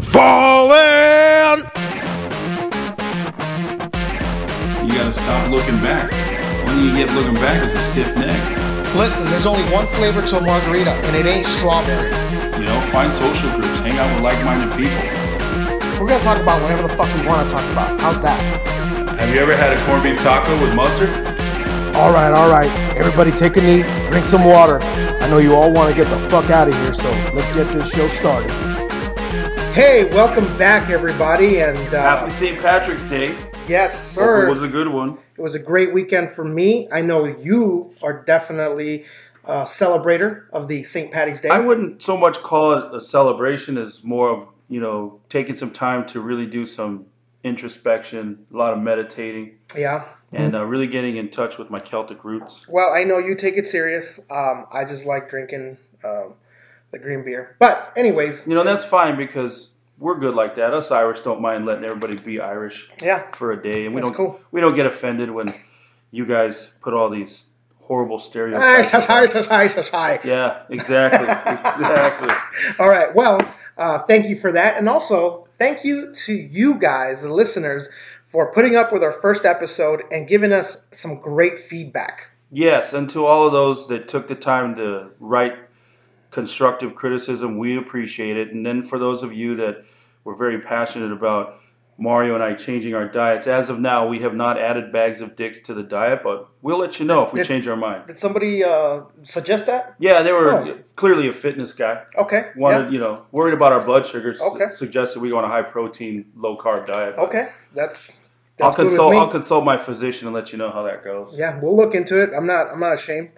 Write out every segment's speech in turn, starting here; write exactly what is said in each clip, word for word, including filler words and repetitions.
Fallen! You gotta stop looking back. When you get looking back, it's a stiff neck. Listen, there's only one flavor to a margarita, and it ain't strawberry. You know, find social groups, hang out with like-minded people. We're gonna talk about whatever the fuck we wanna talk about. How's that? Have you ever had a corned beef taco with mustard? All right, all right. Everybody take a knee, drink some water. I know you all wanna get the fuck out of here, so let's get this show started. Hey, welcome back, everybody, and uh, happy Saint Patrick's Day. Yes, sir. It was a good one. It was a great weekend for me. I know you are definitely a celebrator of the Saint Patty's Day. I wouldn't so much call it a celebration as more of, you know, taking some time to really do some introspection, a lot of meditating. Yeah. And uh, really getting in touch with my Celtic roots. Well, I know you take it serious. Um, I just like drinking um, the green beer. But anyways. You know, that's fine because we're good like that. Us Irish don't mind letting everybody be Irish yeah. for a day. And we that's don't cool. we don't get offended when you guys put all these horrible stereotypes. Irish, Irish, Irish, Irish. Yeah, exactly. exactly. All right. Well, uh, thank you for that. And also, thank you to you guys, the listeners, for putting up with our first episode and giving us some great feedback. Yes, and to all of those that took the time to write constructive criticism, we appreciate it. And then for those of you that were very passionate about Mario and I changing our diets, as of now, we have not added bags of dicks to the diet, but we'll let you know did, if we did, change our mind. Did somebody uh, suggest that? Yeah, they were oh. clearly a fitness guy. Okay. Wanted, yeah. you know, worried about our blood sugars. Okay. Suggested we go on a high-protein, low-carb diet. Okay, that's. That's I'll consult. I'll consult my physician and let you know how that goes. Yeah, we'll look into it. I'm not. I'm not ashamed.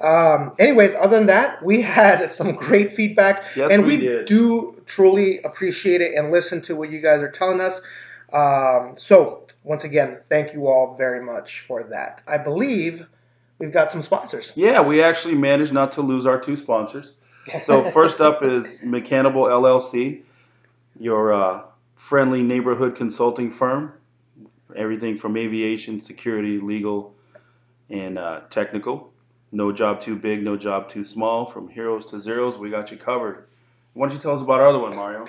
Um, anyways, other than that, we had some great feedback, yes, and we, we do truly appreciate it and listen to what you guys are telling us. Um, so once again, thank you all very much for that. I believe we've got some sponsors. Yeah, we actually managed not to lose our two sponsors. So first up is Mechanible L L C, your uh, friendly neighborhood consulting firm. Everything from aviation, security, legal, and uh, technical. No job too big, no job too small. From heroes to zeros, we got you covered. Why don't you tell us about our other one, Mario?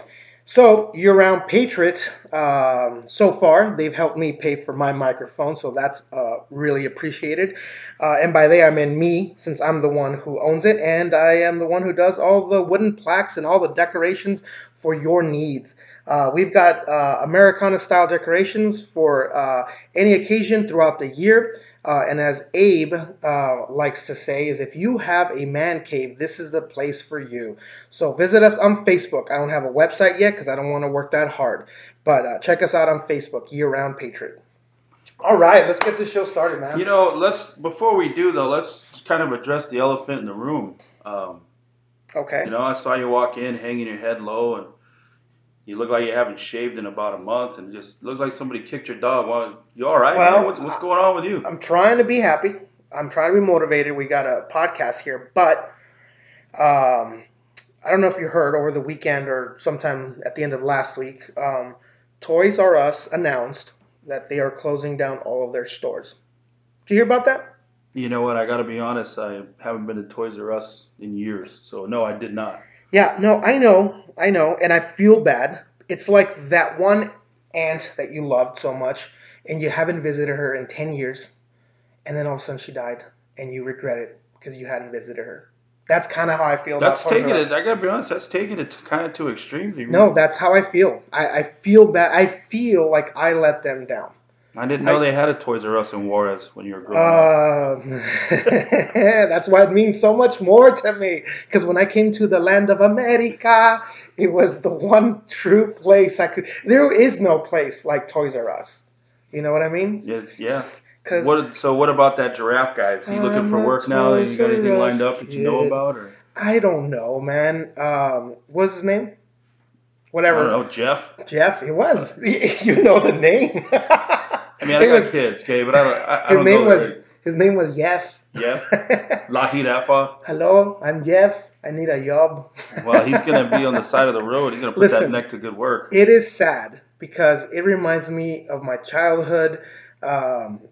So, Year Round Patriot, um, so far, they've helped me pay for my microphone, so that's uh, really appreciated. Uh, and by they, I mean me, since I'm the one who owns it, and I am the one who does all the wooden plaques and all the decorations for your needs. Uh, we've got uh, Americana-style decorations for uh, any occasion throughout the year. Uh, and as Abe uh, likes to say, is if you have a man cave, this is the place for you. So visit us on Facebook. I don't have a website yet because I don't want to work that hard. But uh, check us out on Facebook, Year Round Patriot. All right, let's get this show started, man. You know, let's before we do, though, let's kind of address the elephant in the room. Um, okay. You know, I saw you walk in hanging your head low and you look like you haven't shaved in about a month, and just looks like somebody kicked your dog. Well, you all right? Well, what's, what's going on with you? I'm trying to be happy. I'm trying to be motivated. We got a podcast here, but um, I don't know if you heard over the weekend or sometime at the end of last week, um, Toys R Us announced that they are closing down all of their stores. Did you hear about that? You know what? I got to be honest. I haven't been to Toys R Us in years, so no, I did not. Yeah, no, I know, I know, and I feel bad. It's like that one aunt that you loved so much, and you haven't visited her in ten years, and then all of a sudden she died, and you regret it because you hadn't visited her. That's kind of how I feel that's about taking it. I got to be honest, that's taking it kind of to extremes. No, that's how I feel. I, I feel bad. I feel like I let them down. I didn't know I, they had a Toys R Us in Juarez when you were growing uh, up. That's why it means so much more to me. Because when I came to the land of America, it was the one true place I could. There is no place like Toys R Us. You know what I mean? Yes, yeah. What, so what about that giraffe guy? Is he I'm looking for work now? Is you got anything lined up that you know about? Or? I don't know, man. Um, what's his name? Whatever. I don't know, Jeff? Jeff, it was. You know the name. I mean, I it got was, kids, okay, but I don't, I, I his don't name know. Was, his name was Jeff. Jeff? La Jirafa? Hello, I'm Jeff. I need a job. Well, he's going to be on the side of the road. He's going to put Listen, that neck to good work. It is sad because it reminds me of my childhood. Um,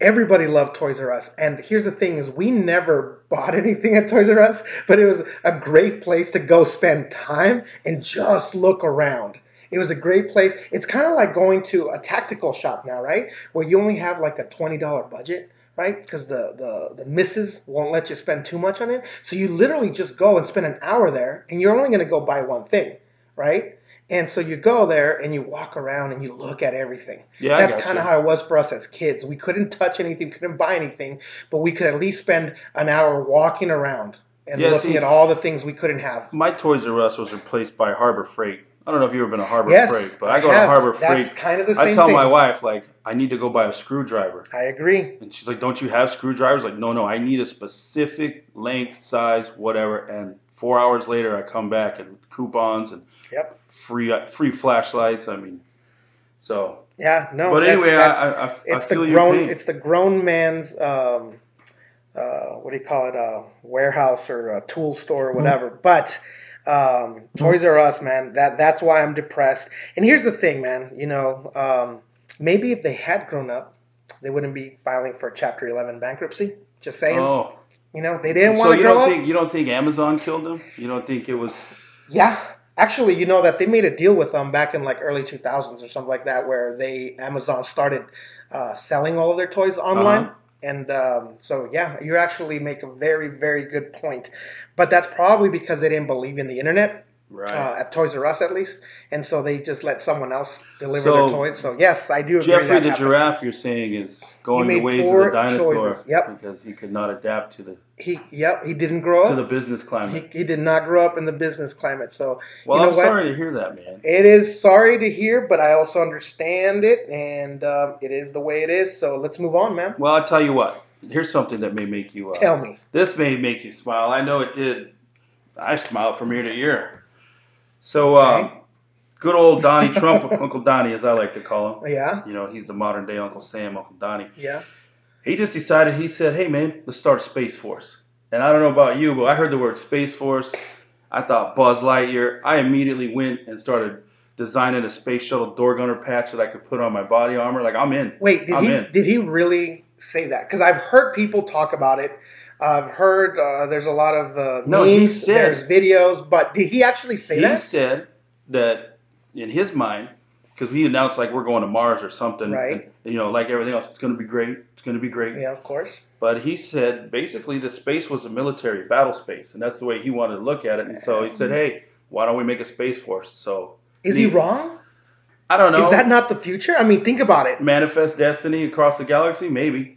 everybody loved Toys R Us. And here's the thing is we never bought anything at Toys R Us, but it was a great place to go spend time and just look around. It was a great place. It's kind of like going to a tactical shop now, right? Where you only have like a twenty dollar budget, right? Because the, the, the missus won't let you spend too much on it. So you literally just go and spend an hour there, and you're only going to go buy one thing, right? And so you go there and you walk around and you look at everything. Yeah, that's kind of how it was for us as kids. We couldn't touch anything, couldn't buy anything, but we could at least spend an hour walking around and yeah, looking see, at all the things we couldn't have. My Toys R Us was replaced by Harbor Freight. I don't know if you've ever been to Harbor yes, Freight, but I, I go have. to Harbor Freight. That's kind of the same I tell thing. my wife, like, I need to go buy a screwdriver. I agree. And she's like, don't you have screwdrivers? Like, no, no, I need a specific length, size, whatever. And four hours later, I come back and coupons and yep. free free flashlights. I mean, so. Yeah, no. But anyway, that's, I, I, I, it's I feel the grown, your pain. It's the grown man's, um, uh, what do you call it, uh, warehouse or a tool store or whatever. Mm-hmm. But. Um, Toys R Us, man, that, that's why I'm depressed. And here's the thing, man, you know, um, maybe if they had grown up, they wouldn't be filing for Chapter eleven bankruptcy. Just saying. Oh. You know, they didn't want to grow up. So you don't think Amazon killed them? You don't think it was? Yeah. Actually, you know that they made a deal with them back in like early two thousands or something like that where they, Amazon started uh, selling all of their toys online. Uh-huh. And um, so, yeah, you actually make a very, very good point. But that's probably because they didn't believe in the internet, right. uh, at Toys R Us at least. And so they just let someone else deliver so, their toys. So, yes, I do agree Jeffrey that the happened. Giraffe, you're saying, is going the ways of the dinosaur choices. Yep. Because he could not adapt to the he. Yep, he didn't grow up. To the business climate. He, he did not grow up in the business climate. So, well, you know I'm what? sorry to hear that, man. It is sorry to hear, but I also understand it, and uh, it is the way it is. So let's move on, man. Well, I'll tell you what. Here's something that may make you... Uh, tell me. This may make you smile. I know it did. I smiled from ear to ear. So, uh, okay. good old Donnie Trump, Uncle Donnie, as I like to call him. Yeah. You know, he's the modern-day Uncle Sam, Uncle Donnie. Yeah. He just decided, he said, hey, man, let's start a Space Force. And I don't know about you, but I heard the word Space Force. I thought Buzz Lightyear. I immediately went and started designing a space shuttle door gunner patch that I could put on my body armor. Like, I'm in. Wait, did, I'm he, in. did he really say that? Because I've heard people talk about it. I've heard uh, there's a lot of uh, memes, no, he said, there's videos, but did he actually say he that? He said that in his mind, because we announced like we're going to Mars or something, right? And, you know, like everything else, it's going to be great. It's going to be great. Yeah, of course. But he said basically the space was a military battle space, and that's the way he wanted to look at it. And so he said, hey, why don't we make a space force? So is he, he wrong? I don't know. Is that not the future? I mean, think about it. Manifest destiny across the galaxy, maybe.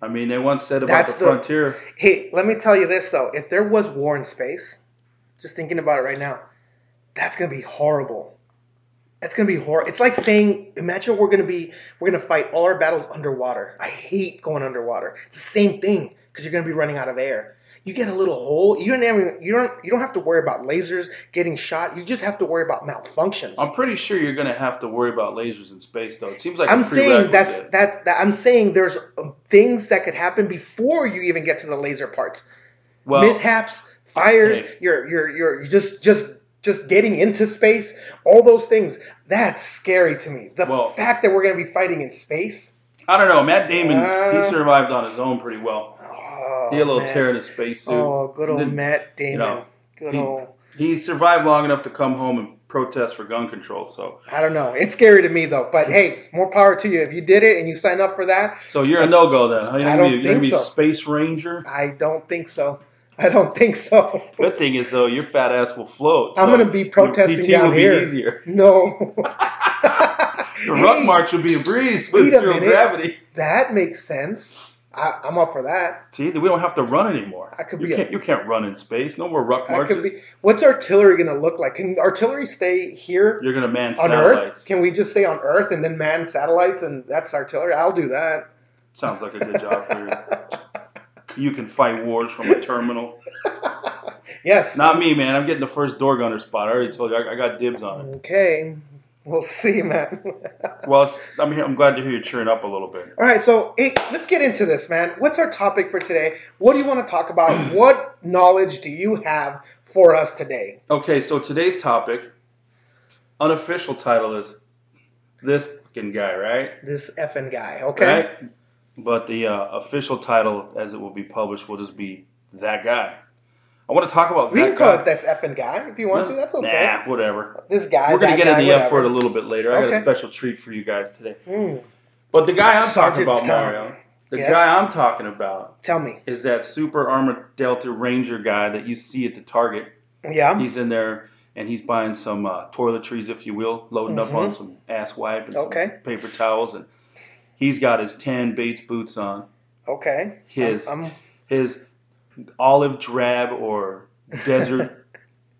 I mean, they once said about That's the frontier. The, hey, let me tell you this, though. If there was war in space, just thinking about it right now, that's going to be horrible. That's going to be horrible. It's like saying, imagine we're going to be, we're going to fight all our battles underwater. I hate going underwater. It's the same thing because you're going to be running out of air. You get a little hole. You don't have, you don't you don't have to worry about lasers getting shot. You just have to worry about malfunctions. I'm pretty sure you're going to have to worry about lasers in space, though. It seems like I'm saying that's that, that I'm saying there's things that could happen before you even get to the laser parts. Well, mishaps, fires. Okay. You're you're you're just just just getting into space. All those things. That's scary to me. The well, fact that we're going to be fighting in space. I don't know. Matt Damon uh, he survived on his own pretty well. Oh, he had a little Matt. tear in his face suit. Oh, good old then, Matt Damon. You know, good he, old. He survived long enough to come home and protest for gun control. So I don't know. It's scary to me, though. But, hey, more power to you. If you did it and you sign up for that. So you're a no-go, then. Huh? You're I don't be, you're think be so. Space Ranger? I don't think so. I don't think so. Good thing is, though, your fat ass will float. So I'm going to be protesting P T down will here. Be easier. No. The hey, ruck march will be a breeze with zero gravity. That makes sense. I, I'm up for that. See, we don't have to run anymore. I could be. You, a, can't, you can't run in space. No more ruck marches. Be, what's artillery going to look like? Can artillery stay here? You're going to man on satellites. Earth? Can we just stay on Earth and then man satellites and that's artillery? I'll do that. Sounds like a good job for you. You can fight wars from a terminal. Yes. Not me, man. I'm getting the first door gunner spot. I already told you. I, I got dibs on it. Okay. We'll see, man. Well, it's, I'm here, I'm glad to hear you cheering up a little bit. All right, so hey, let's get into this, man. What's our topic for today? What do you want to talk about? What knowledge do you have for us today? Okay, so today's topic, unofficial title is this fucking guy, right? This effing guy, okay. Right? but the uh, official title, as it will be published, will just be That Guy. I want to talk about we that guy. You can call it This Effing Guy if you want no, to. That's okay. Nah, whatever. This guy, We're going to get in the F word a little bit later. Okay. I got a special treat for you guys today. Mm. But the guy I'm Sergeant talking about, Tom. Mario, the yes. guy I'm talking about Tell me. is that Super Armored Delta Ranger guy that you see at the Target. Yeah. He's in there, and he's buying some uh, toiletries, if you will, loading mm-hmm. up on some ass wipe and okay. some paper towels. And he's got his tan Bates boots on. Okay. His I'm, I'm... his olive drab or desert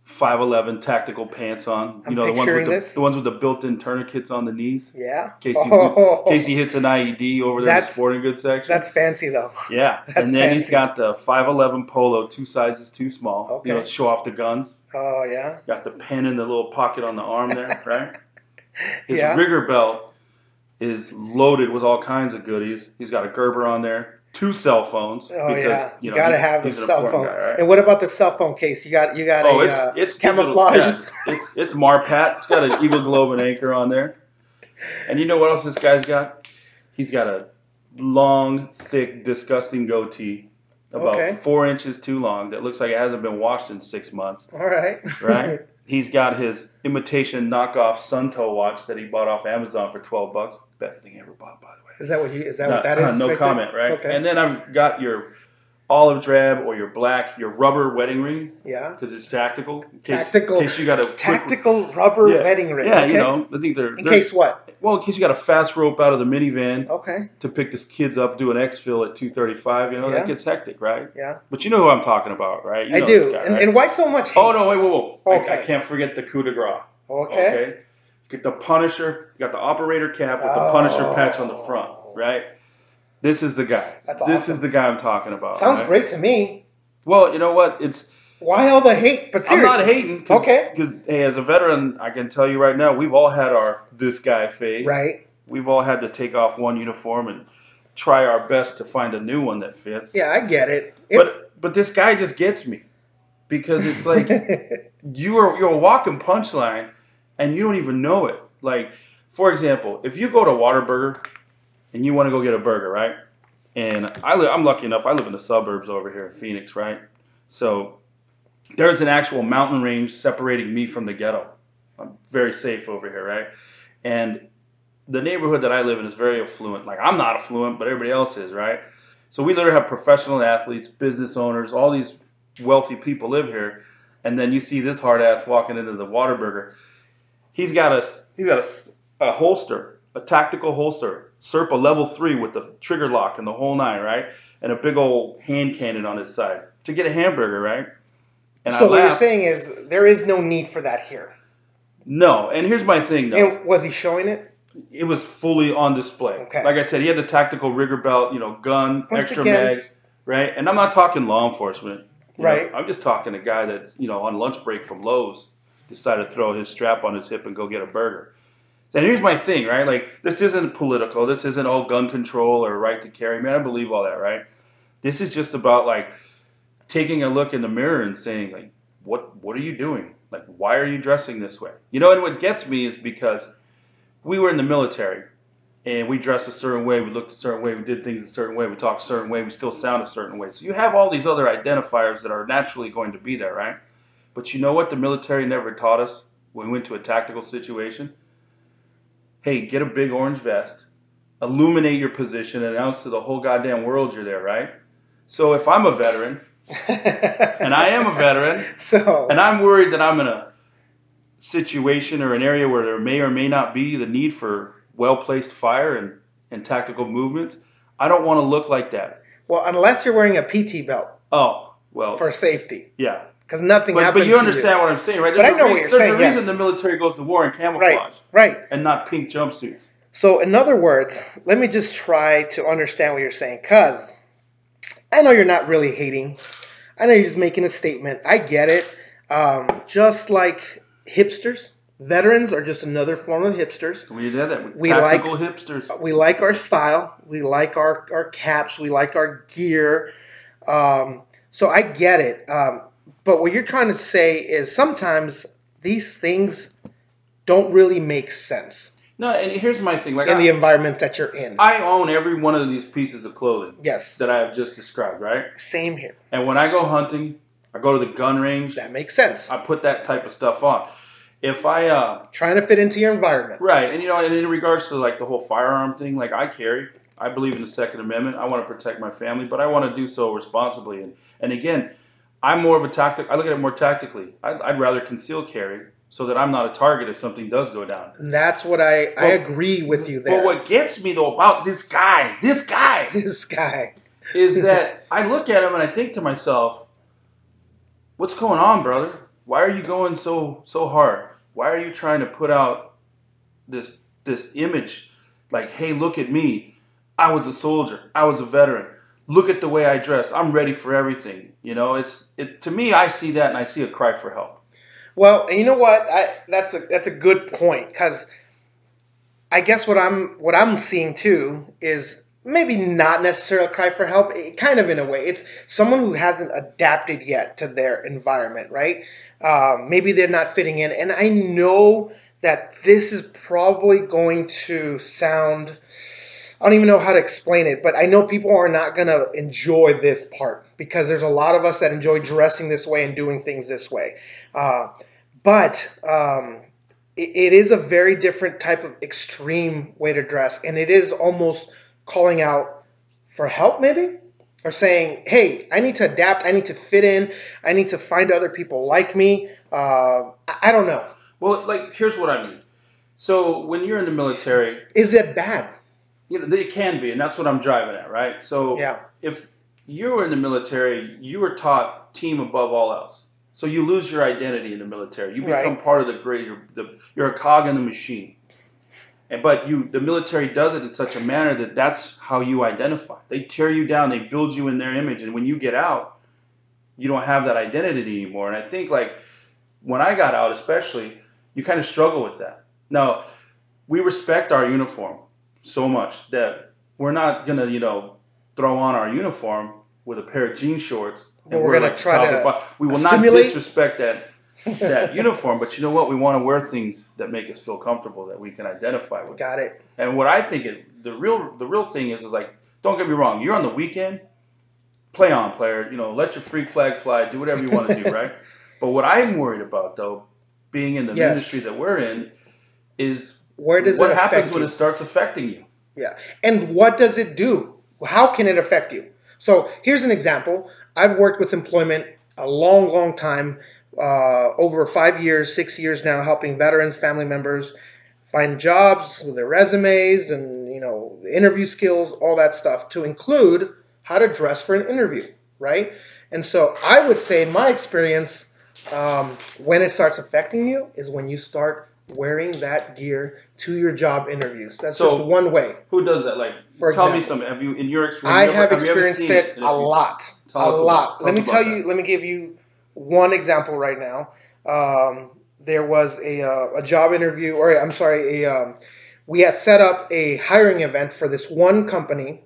five eleven tactical pants on. You know, I'm the ones with the, the ones with the built-in tourniquets on the knees. Yeah. In case, oh. he, in case he hits an I E D over there that's, in the sporting goods section. That's fancy, though. Yeah. That's and then fancy. He's got the five eleven polo, two sizes too small. Okay. You know, show off the guns. Oh, yeah. Got the pen in the little pocket on the arm there, right? His yeah. rigger belt is loaded with all kinds of goodies. He's got a Gerber on there. Two cell phones. Oh because, yeah, you, know, you gotta he, have the cell phone. Guy, right? And what about the cell phone case? You got you got oh, a it's, uh, it's camouflage. Digital, yeah. it's it's Mar-Pat. It's got an Eagle Globe and anchor on there. And you know what else this guy's got? He's got a long, thick, disgusting goatee, about okay. four inches too long. That looks like it hasn't been washed in six months. All right. Right. He's got his imitation knockoff Suntow watch that he bought off Amazon for twelve bucks. Best thing ever bought, by the way. Is that what you? Is that Not, what that uh, is? No right comment, there? Right? Okay. And then I've got your olive drab or your black, your rubber wedding ring. Yeah. Because it's tactical. In case, tactical. In case you got a tactical quick, rubber yeah, wedding ring. Yeah, okay. You know, I think they're in they're, case what? Well, in case you got a fast rope out of the minivan. Okay. To pick this kids up, do an X-fill at two thirty-five. You know, yeah. that gets hectic, right? Yeah. But you know who I'm talking about, right? You I know do. This guy, and, right? and why so much? Hate? Oh no! Wait, whoa, whoa! Okay. I, I can't forget the coup de grace. Okay. Okay. Get the Punisher. You got the operator cap with oh. the Punisher patch on the front, right? This is the guy. That's awesome. This is the guy I'm talking about. Sounds right? great to me. Well, you know what? It's why all the hate? But seriously, I'm not hating. Cause, okay. Because hey, as a veteran, I can tell you right now, we've all had our this guy phase. Right. We've all had to take off one uniform and try our best to find a new one that fits. Yeah, I get it. It's... But but this guy just gets me because it's like you are you're a walking punchline. And you don't even know it. Like, for example, if you go to Water Burger and you want to go get a burger, right? And I li- I'm lucky enough, I live in the suburbs over here in Phoenix, right? So there's an actual mountain range separating me from the ghetto. I'm very safe over here, right? And the neighborhood that I live in is very affluent. Like, I'm not affluent, but everybody else is, right? So we literally have professional athletes, business owners, all these wealthy people live here. And then you see this hard ass walking into the Water Burger. He's got a he's got a, a holster, a tactical holster, SERPA level three with the trigger lock and the whole nine, right? And a big old hand cannon on his side to get a hamburger, right? And so I what laugh. You're saying is there is no need for that here. No, and here's my thing though. And was he showing it? It was fully on display. Okay. Like I said, he had the tactical rigger belt, you know, gun, Once extra again, mags, right? And I'm not talking law enforcement, right? Know? I'm just talking a guy that you know on lunch break from Lowe's. Decided to throw his strap on his hip and go get a burger. And here's my thing, right? Like, this isn't political. This isn't all gun control or right to carry. Man, I believe all that, right? This is just about, like, taking a look in the mirror and saying, like, what what are you doing? Like, why are you dressing this way? You know, and what gets me is because we were in the military, and we dressed a certain way, we looked a certain way, we did things a certain way, we talked a certain way, we still sound a certain way. So you have all these other identifiers that are naturally going to be there, right? But you know what the military never taught us when we went to a tactical situation? Hey, get a big orange vest, illuminate your position, and announce to the whole goddamn world you're there, right? So if I'm a veteran, and I am a veteran, so and I'm worried that I'm in a situation or an area where there may or may not be the need for well-placed fire and, and tactical movements, I don't want to look like that. Well, unless you're wearing a P T belt. Oh, well. For safety. Yeah. Because nothing but, happens. But you understand you. What I'm saying, right? There's but I know a, what you're there's saying. There's a reason yes. the military goes to war in camouflage, right? Right. And not pink jumpsuits. So, in other words, let me just try to understand what you're saying, because I know you're not really hating. I know you're just making a statement. I get it. Um, just like hipsters, veterans are just another form of hipsters. We did that. We like hipsters. We like our style. We like our our caps. We like our gear. Um, so I get it. Um, But what you're trying to say is sometimes these things don't really make sense. No, and here's my thing. Like in I, the environment that you're in. I own every one of these pieces of clothing. Yes. That I have just described, right? Same here. And when I go hunting, I go to the gun range. That makes sense. I put that type of stuff on. If I... Uh, Trying to fit into your environment. Right. And, you know, and in regards to, like, the whole firearm thing, like, I carry. I believe in the Second Amendment. I want to protect my family, but I want to do so responsibly. And, and again, I'm more of a tactic. I look at it more tactically. I'd, I'd rather conceal carry, so that I'm not a target if something does go down. And that's what I, but, I agree with you there. But what gets me, though, about this guy, this guy, this guy, is that I look at him and I think to myself, what's going on, brother? Why are you going so so hard? Why are you trying to put out this this image like, hey, look at me. I was a soldier. I was a veteran. Look at the way I dress. I'm ready for everything. You know, it's it to me, I see that and I see a cry for help. Well, and you know what? I, that's a that's a good point, because I guess what I'm what I'm seeing too is maybe not necessarily a cry for help. It, kind of in a way, it's someone who hasn't adapted yet to their environment, right? Um, maybe they're not fitting in, and I know that this is probably going to sound, I don't even know how to explain it, but I know people are not going to enjoy this part, because there's a lot of us that enjoy dressing this way and doing things this way. Uh, but um, it, it is a very different type of extreme way to dress, and it is almost calling out for help, maybe, or saying, hey, I need to adapt, I need to fit in, I need to find other people like me. Uh, I, I don't know. Well, like, here's what I mean. So when you're in the military... Is it bad? You know, it can be, and that's what I'm driving at, right? So yeah. If you were in the military, you were taught team above all else. So you lose your identity in the military. You become right. part of the greater. The, you're a cog in the machine, and but you, the military does it in such a manner that that's how you identify. They tear you down. They build you in their image, and when you get out, you don't have that identity anymore. And I think like when I got out, especially, you kind of struggle with that. Now, we respect our uniform so much that we're not gonna, you know, throw on our uniform with a pair of jean shorts. And well, we're, we're gonna like try to. We will assimilate. Not disrespect that that uniform, but you know what? We want to wear things that make us feel comfortable, that we can identify with. Got it. And what I think it, the real the real thing is is like, don't get me wrong. You're on the weekend, play on, player. You know, let your freak flag fly. Do whatever you want to do, right? But what I'm worried about, though, being in the yes. industry that we're in, is. Where does what it happens when you? It starts affecting you? Yeah. And what does it do? How can it affect you? So here's an example. I've worked with employment a long, long time, uh, over five years, six years now, helping veterans, family members find jobs with their resumes and, you know, interview skills, all that stuff, to include how to dress for an interview, right? And so I would say in my experience, um, when it starts affecting you is when you start wearing that gear to your job interviews. That's so, just one way. Who does that? Like, for tell example, me something. Have you, in your experience, I have, have, have experienced it, it a lot, a lot. Let me tell you. That. Let me give you one example right now. Um, there was a uh, a job interview, or I'm sorry, a um, we had set up a hiring event for this one company.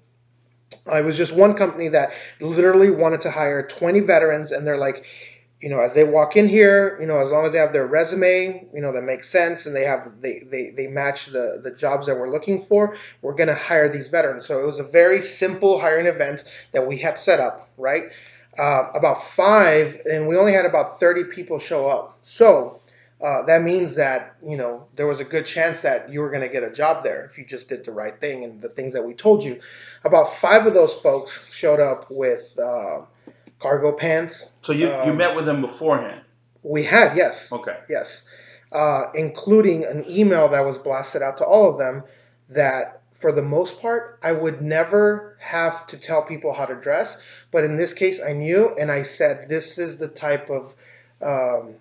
Uh, it was just one company that literally wanted to hire twenty veterans, and they're like, you know, as they walk in here, you know, as long as they have their resume, you know, that makes sense, and they have they they, they match the, the jobs that we're looking for, we're going to hire these veterans. So it was a very simple hiring event that we had set up, right? Uh, about five, and we only had about thirty people show up. So uh, that means that, you know, there was a good chance that you were going to get a job there if you just did the right thing and the things that we told you. About five of those folks showed up with... Uh, cargo pants. So you, um, you met with them beforehand? We had, yes. Okay. Yes. Uh, including an email that was blasted out to all of them that, for the most part, I would never have to tell people how to dress. But in this case, I knew, and I said, this is the type of um,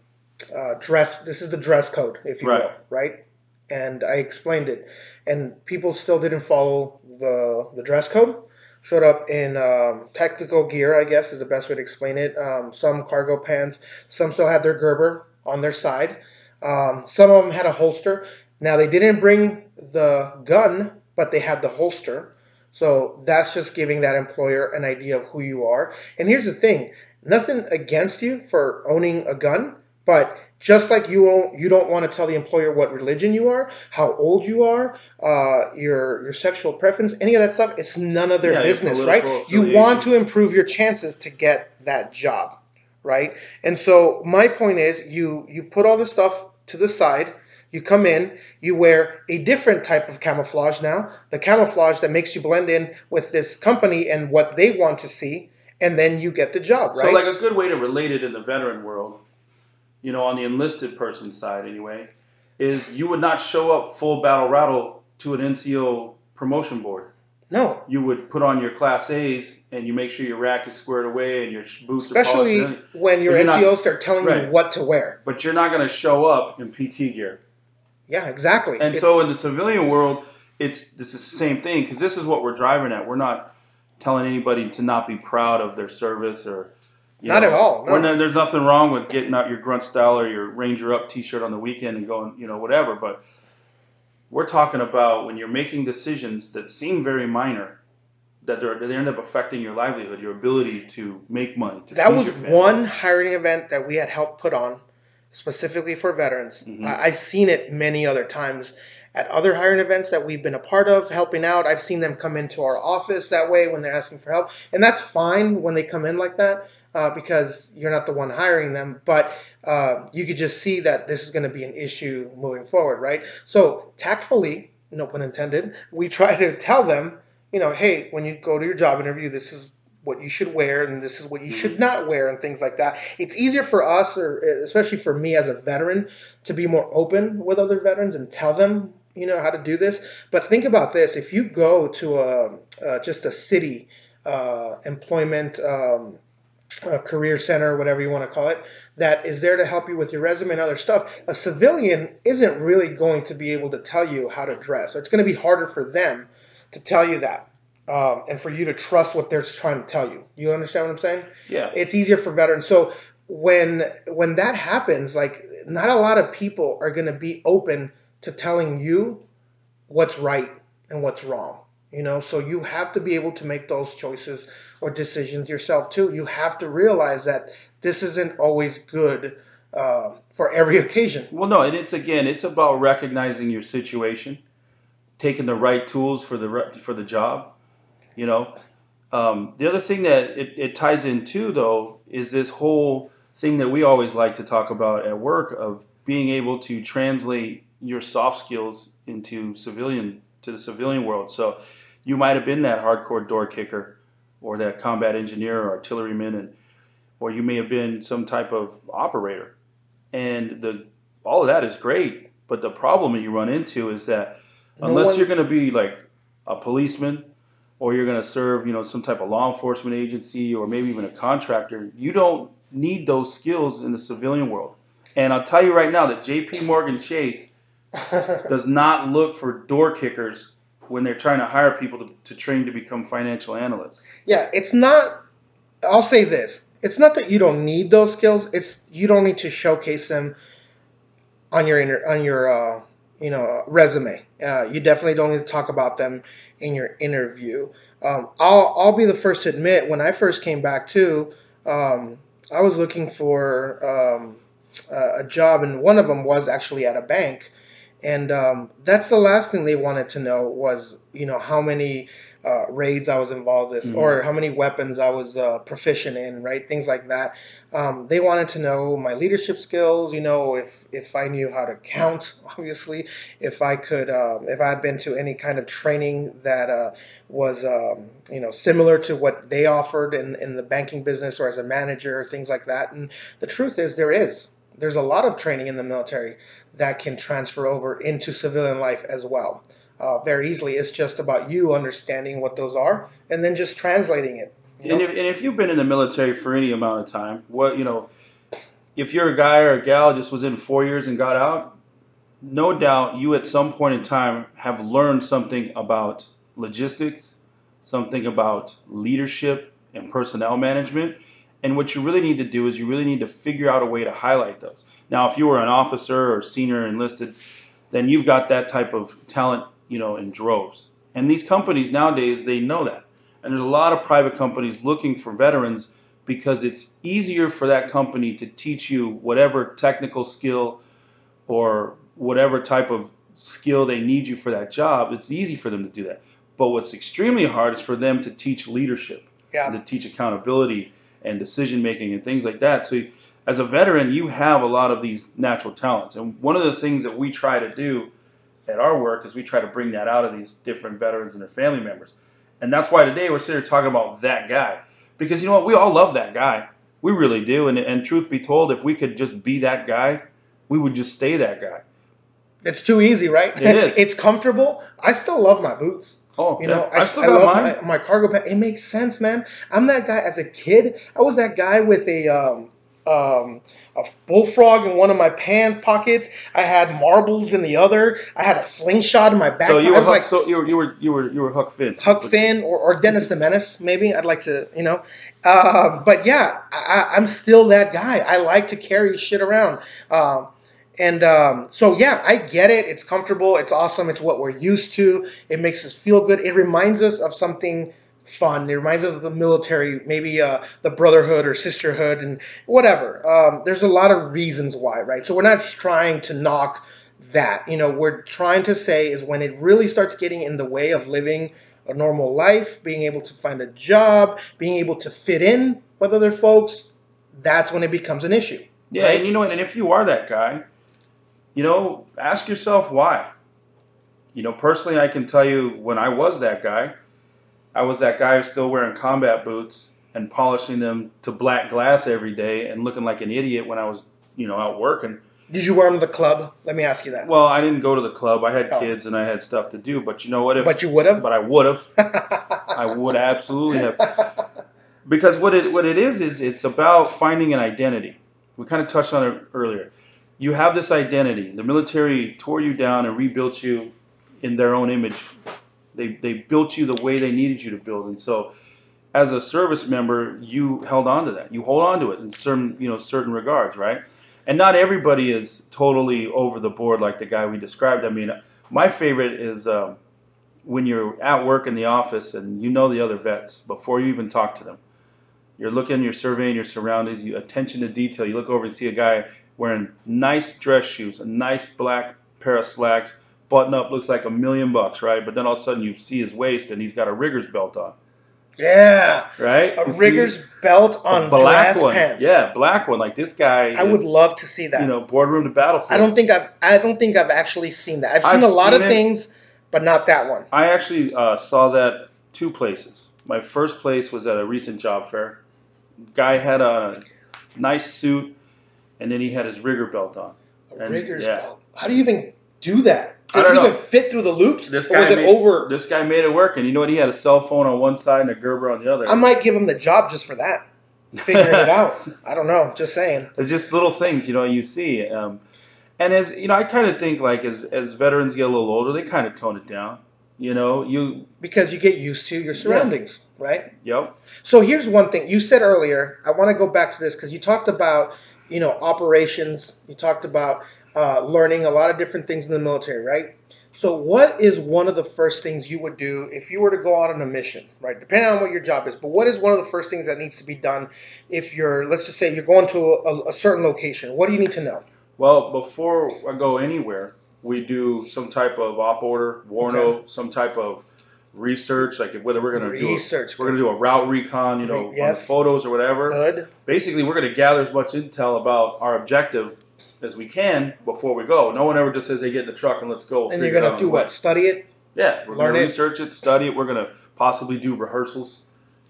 uh, dress, this is the dress code, if you right. will, right? And I explained it. And people still didn't follow the, the dress code. Showed up in um, technical gear, I guess is the best way to explain it. Um, some cargo pants. Some still had their Gerber on their side. Um, some of them had a holster. Now, they didn't bring the gun, but they had the holster. So that's just giving that employer an idea of who you are. And here's the thing. Nothing against you for owning a gun, but just like you won't, you don't want to tell the employer what religion you are, how old you are, uh, your your sexual preference, any of that stuff. It's none of their yeah, business, right? You want to improve your chances to get that job, right? And so my point is, you you put all this stuff to the side. You come in, you wear a different type of camouflage now, the camouflage that makes you blend in with this company and what they want to see, and then you get the job, right? So like a good way to relate it in the veteran world, you know, on the enlisted person side anyway, is you would not show up full battle rattle to an N C O promotion board. No. You would put on your Class A's and you make sure your rack is squared away and your boots are polished. Especially when your N C Os start telling you what to wear. But you're not going to show up in P T gear. Yeah, exactly. And it, so in the civilian world, it's this is the same thing, because this is what we're driving at. We're not telling anybody to not be proud of their service or you not know, at all. No. We're not, there's nothing wrong with getting out your Grunt Style or your Ranger Up T-shirt on the weekend and going, you know, whatever. But we're talking about when you're making decisions that seem very minor, that they end up affecting your livelihood, your ability to make money. To that was one hiring event that we had helped put on. Specifically for veterans. Mm-hmm. I've seen it many other times at other hiring events that we've been a part of, helping out. I've seen them come into our office that way when they're asking for help. And that's fine when they come in like that uh, because you're not the one hiring them. But uh, you could just see that this is going to be an issue moving forward, right? So tactfully, no pun intended, we try to tell them, you know, hey, when you go to your job interview, this is what you should wear and this is what you should not wear and things like that. It's easier for us, or especially for me as a veteran, to be more open with other veterans and tell them, you know, how to do this. But think about this. If you go to a, uh, just a city uh, employment um, uh, career center, whatever you want to call it, that is there to help you with your resume and other stuff, a civilian isn't really going to be able to tell you how to dress. So it's going to be harder for them to tell you that. Um, and for you to trust what they're trying to tell you. You understand what I'm saying? Yeah. It's easier for veterans. So when when that happens, like, not a lot of people are going to be open to telling you what's right and what's wrong. You know, so you have to be able to make those choices or decisions yourself too. You have to realize that this isn't always good uh, for every occasion. Well, no, and it's, again, it's about recognizing your situation, taking the right tools for the re- for the job. You know, um, the other thing that it, it ties into, though, is this whole thing that we always like to talk about at work of being able to translate your soft skills into civilian to the civilian world. So you might have been that hardcore door kicker or that combat engineer or artilleryman, and or you may have been some type of operator. And the all of that is great. But the problem that you run into is that unless no one... you're going to be like a policeman, or you're going to serve, you know, some type of law enforcement agency or maybe even a contractor, you don't need those skills in the civilian world. And I'll tell you right now that JPMorgan Chase does not look for door kickers when they're trying to hire people to, to train to become financial analysts. Yeah, it's not, I'll say this, it's not that you don't need those skills, it's you don't need to showcase them on your, inter, on your uh, you know, resume. Uh, you definitely don't need to talk about them in your interview. Um, I'll, I'll be the first to admit, when I first came back too, um, I was looking for um, a job, and one of them was actually at a bank. And um, that's the last thing they wanted to know was, you know, how many uh, raids I was involved with, mm-hmm. or how many weapons I was uh, proficient in, right? Things like that. Um, they wanted to know my leadership skills, you know, if if I knew how to count, obviously, if I could, uh, if I had been to any kind of training that uh, was, um, you know, similar to what they offered in, in the banking business or as a manager, things like that. And the truth is, there is. There's a lot of training in the military that can transfer over into civilian life as well, uh, very easily. It's just about you understanding what those are and then just translating it. And if, and if you've been in the military for any amount of time, what you know, if you're a guy or a gal just was in four years and got out, no doubt you at some point in time have learned something about logistics, something about leadership and personnel management. And what you really need to do is you really need to figure out a way to highlight those. Now, if you were an officer or senior enlisted, then you've got that type of talent, you know, in droves. And these companies nowadays, they know that. And there's a lot of private companies looking for veterans because it's easier for that company to teach you whatever technical skill or whatever type of skill they need you for that job. It's easy for them to do that. But what's extremely hard is for them to teach leadership, yeah. and to teach accountability and decision making and things like that. So as a veteran, you have a lot of these natural talents. And one of the things that we try to do at our work is we try to bring that out of these different veterans and their family members. And that's why today we're sitting here talking about that guy. Because you know what? We all love that guy. We really do. And, and truth be told, if we could just be that guy, we would just stay that guy. It's too easy, right? It is. It's comfortable. I still love my boots. Oh, you know, I, I still I love mine. My, my cargo pants. It makes sense, man. I'm that guy. As a kid, I was that guy with a um, um, a bullfrog in one of my pant pockets. I had marbles in the other. I had a slingshot in my back. So you were, I was Huck, like, so you were, you were, you were, you were Huck Finn. Huck Finn, or, or Dennis the Menace, maybe. I'd like to, you know. Uh, but yeah, I, I'm still that guy. I like to carry shit around. Um, And um, so, yeah, I get it. It's comfortable. It's awesome. It's what we're used to. It makes us feel good. It reminds us of something fun. It reminds us of the military, maybe uh, the brotherhood or sisterhood and whatever. Um, there's a lot of reasons why, right? So we're not trying to knock that. You know, we're trying to say is when it really starts getting in the way of living a normal life, being able to find a job, being able to fit in with other folks, that's when it becomes an issue. Yeah, right? And you know, and if you are that guy, you know, ask yourself why. You know, personally, I can tell you when I was that guy, I was that guy still wearing combat boots and polishing them to black glass every day and looking like an idiot when I was, you know, out working. Did you wear them to the club? Let me ask you that. Well, I didn't go to the club. I had oh. kids and I had stuff to do. But you know what? If, but you would have? But I would have. I would absolutely have. Because what it what it is is it's about finding an identity. We kind of touched on it earlier. You have this identity. The military tore you down and rebuilt you in their own image. They they built you the way they needed you to build. And so as a service member, you held on to that. You hold on to it in certain, you know, certain regards, right? And not everybody is totally over the board like the guy we described. I mean, my favorite is um, when you're at work in the office and you know the other vets before you even talk to them. You're looking, you're surveying your surroundings, you attention to detail. You look over and see a guy wearing nice dress shoes, a nice black pair of slacks, button up, looks like a million bucks, right? But then all of a sudden you see his waist and he's got a rigger's belt on. Yeah. Right? A rigger's belt on glass pants. Yeah, black one. Like this guy. I would love to see that. You know, boardroom to battlefield. I don't think I've I don't think I've actually seen that. I've seen a lot of things, but not that one. I actually uh, saw that two places. My first place was at a recent job fair. Guy had a nice suit. And then he had his rigger belt on. A and, rigger's yeah. belt. How do you even do that? Does it even fit through the loops? This guy or was made, it over? This guy made it work. And you know what? He had a cell phone on one side and a Gerber on the other. I might give him the job just for that. Figuring it out. I don't know. Just saying. It's just little things, you know, you see. Um, and as you know, I kind of think like as as veterans get a little older, they kind of tone it down. You know, you because you get used to your surroundings, yeah. right? Yep. So here's one thing you said earlier. I want to go back to this because you talked about, you know, operations. You talked about uh, learning a lot of different things in the military, right? So what is one of the first things you would do if you were to go out on a mission, right? Depending on what your job is. But what is one of the first things that needs to be done if you're, let's just say you're going to a, a certain location? What do you need to know? Well, before I go anywhere, we do some type of op order, warno, okay. some type of research, like whether we're going to do research, we're going to do a route recon, you know, yes. on photos or whatever. Good. Basically, we're going to gather as much intel about our objective as we can before we go. No one ever just says, "Hey, get in the truck and let's go." And you're going to do what? Study it. Yeah, we're going to research it, study it. We're going to possibly do rehearsals.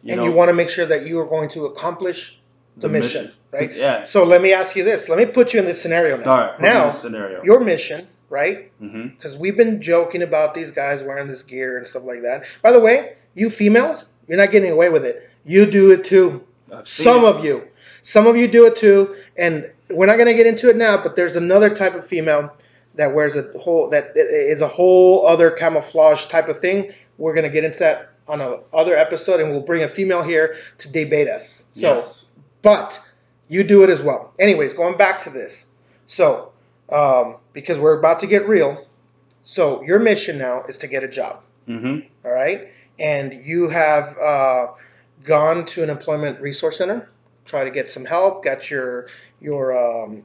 You and know. you want to make sure that you are going to accomplish the, the mission, mission, right? Yeah. So let me ask you this. Let me put you in this scenario now. All right. Now, in this scenario. Your mission. Right? Because mm-hmm. we've been joking about these guys wearing this gear and stuff like that. By the way, you females, you're not getting away with it. You do it too. Some it. of you. Some of you do it too. And we're not going to get into it now, but there's another type of female that wears a whole, that is a whole other camouflage type of thing. We're going to get into that on another episode, and we'll bring a female here to debate us. So, yes. But you do it as well. Anyways, going back to this. So, Um, because we're about to get real. So your mission now is to get a job. Mm-hmm. All right. And you have uh, gone to an employment resource center. try to get some help, got your your um,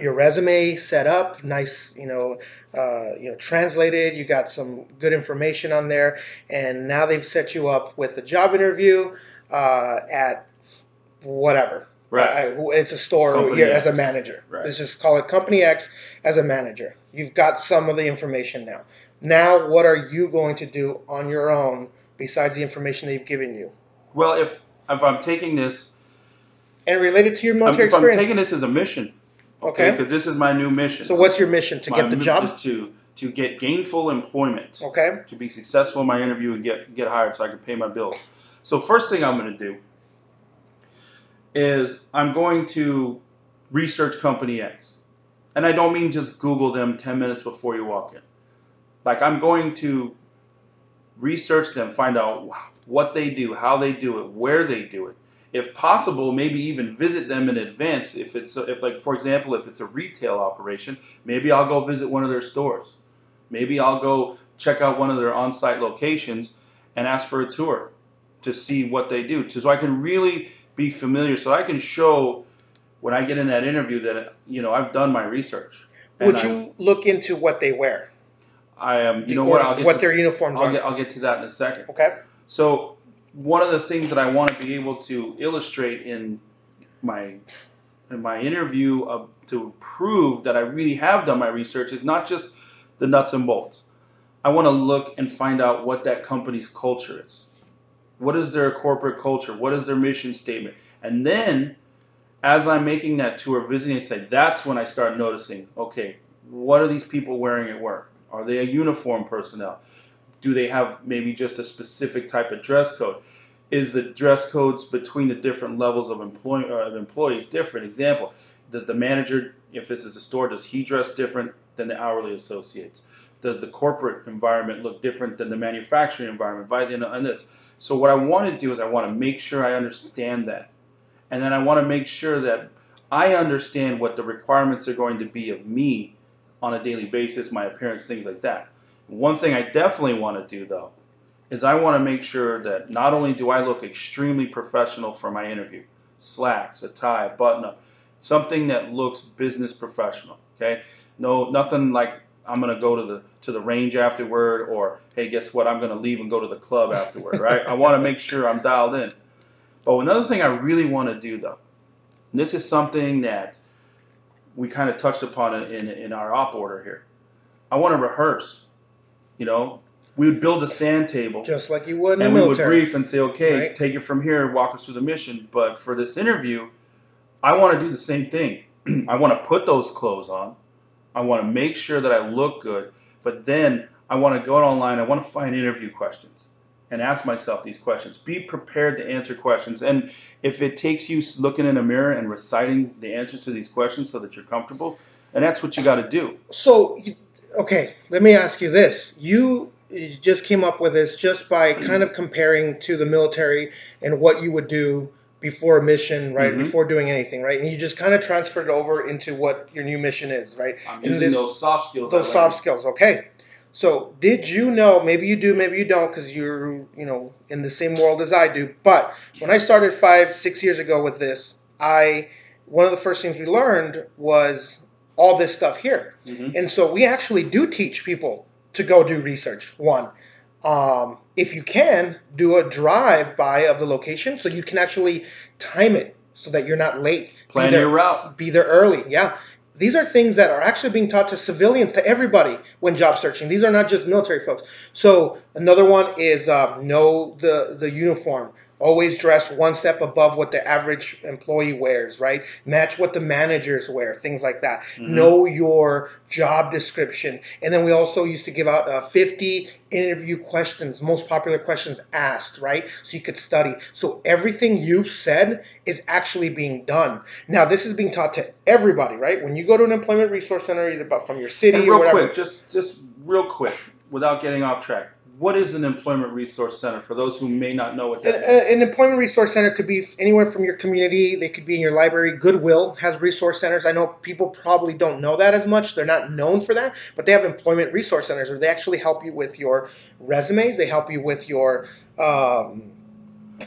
your resume set up, nice, you know, uh, you know, translated. You got some good information on there, and now they've set you up with a job interview uh, at whatever. Right. I, it's a store company here X. as a manager. Right. Let's just call it Company X as a manager. You've got some of the information now. Now, what are you going to do on your own besides the information they've given you? Well, if if I'm taking this and related to your military if experience, if I'm taking this as a mission. Okay, because this is my new mission. So what's your mission? To my get the job? To to get gainful employment. Okay. To be successful in my interview and get, get hired so I can pay my bills. So first thing I'm going to do is I'm going to research Company X. And I don't mean just Google them ten minutes before you walk in. Like, I'm going to research them, find out what they do, how they do it, where they do it. If possible, maybe even visit them in advance. If it's, if like, for example, if it's a retail operation, maybe I'll go visit one of their stores. Maybe I'll go check out one of their on-site locations and ask for a tour to see what they do. So I can really be familiar, so I can show when I get in that interview that, you know, I've done my research. Would you I, look into what they wear? I am. Um, you know what? I'll get what to, their uniforms I'll are. Get, I'll get to that in a second. Okay. So one of the things that I want to be able to illustrate in my in my interview of, to prove that I really have done my research is not just the nuts and bolts. I want to look and find out what that company's culture is. What is their corporate culture? What is their mission statement? And then, as I'm making that tour, visiting, say, that's when I start noticing, okay, what are these people wearing at work? Are they a uniform personnel? Do they have maybe just a specific type of dress code? Is the dress codes between the different levels of employ uh, of employees different? Example, does the manager, if this is a store, does he dress different than the hourly associates? Does the corporate environment look different than the manufacturing environment? You know, and this. So what I want to do is I want to make sure I understand that. And then I want to make sure that I understand what the requirements are going to be of me on a daily basis, my appearance, things like that. One thing I definitely want to do, though, is I want to make sure that not only do I look extremely professional for my interview, slacks, a tie, a button-up, something that looks business professional, okay? No, nothing like I'm going to go to the to the range afterward or, hey, guess what, I'm going to leave and go to the club afterward, right? I want to make sure I'm dialed in. But another thing I really want to do, though, and this is something that we kind of touched upon in, in our op order here, I want to rehearse. You know, we would build a sand table. Just like you would in the military. And we would brief and say, okay, right? Take it from here, walk us through the mission. But for this interview, I want to do the same thing. I want to put those clothes on. I want to make sure that I look good. But then I want to go online. I want to find interview questions and ask myself these questions. Be prepared to answer questions. And if it takes you looking in a mirror and reciting the answers to these questions so that you're comfortable, and that's what you got to do. So you Okay, let me ask you this. You just came up with this just by kind of comparing to the military and what you would do before a mission, right? Mm-hmm. Before doing anything, right? And you just kind of transferred it over into what your new mission is, right? I'm using this, those soft skills. Those soft skills, okay. So did you know, maybe you do, maybe you don't, because you're, you know, in the same world as I do, but when I started five, six years ago with this, I one of the first things we learned was all this stuff here. Mm-hmm. And so we actually do teach people to go do research. One, um, if you can, do a drive-by of the location so you can actually time it so that you're not late. Plan your route. Be there early, yeah. These are things that are actually being taught to civilians, to everybody when job searching. These are not just military folks. So another one is um, know the, the uniform. Always dress one step above what the average employee wears, right? Match what the managers wear, things like that. Mm-hmm. Know your job description. And then we also used to give out uh, fifty interview questions, most popular questions asked, right? So you could study. So everything you've said is actually being done. Now, this is being taught to everybody, right? When you go to an employment resource center, either from your city or whatever. Real quick, just, just real quick, without getting off track. What is an employment resource center for those who may not know what that is? An employment resource center could be anywhere from your community. They could be in your library. Goodwill has resource centers. I know people probably don't know that as much. They're not known for that, but they have employment resource centers where they actually help you with your resumes. They help you with your um,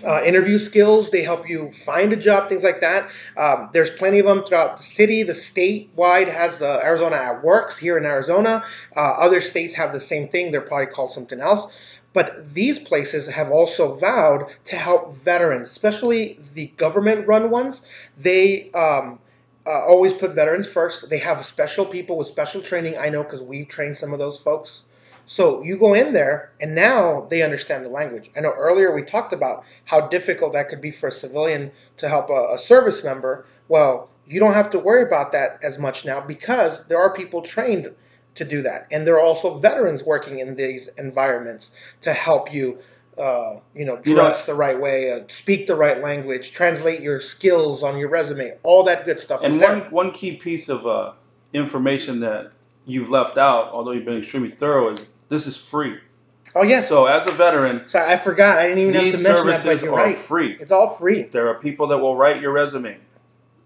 uh, interview skills. They help you find a job, things like that. Um, there's plenty of them throughout the city. The statewide has the Arizona at Works here in Arizona. Uh, other states have the same thing. They're probably called something else. But these places have also vowed to help veterans, especially the government-run ones. They um, uh, always put veterans first. They have special people with special training. I know because we've trained some of those folks. So you go in there, and now they understand the language. I know earlier we talked about how difficult that could be for a civilian to help a, a service member. Well, you don't have to worry about that as much now because there are people trained to do that. And there are also veterans working in these environments to help you, uh, you know, dress you know, the right way, uh, speak the right language, translate your skills on your resume, all that good stuff. And one, one key piece of uh, information that you've left out, although you've been extremely thorough, is this is free. Oh, yes. So as a veteran. So I forgot. I didn't even have to mention that, but you're right. These services are free. It's all free. There are people that will write your resume.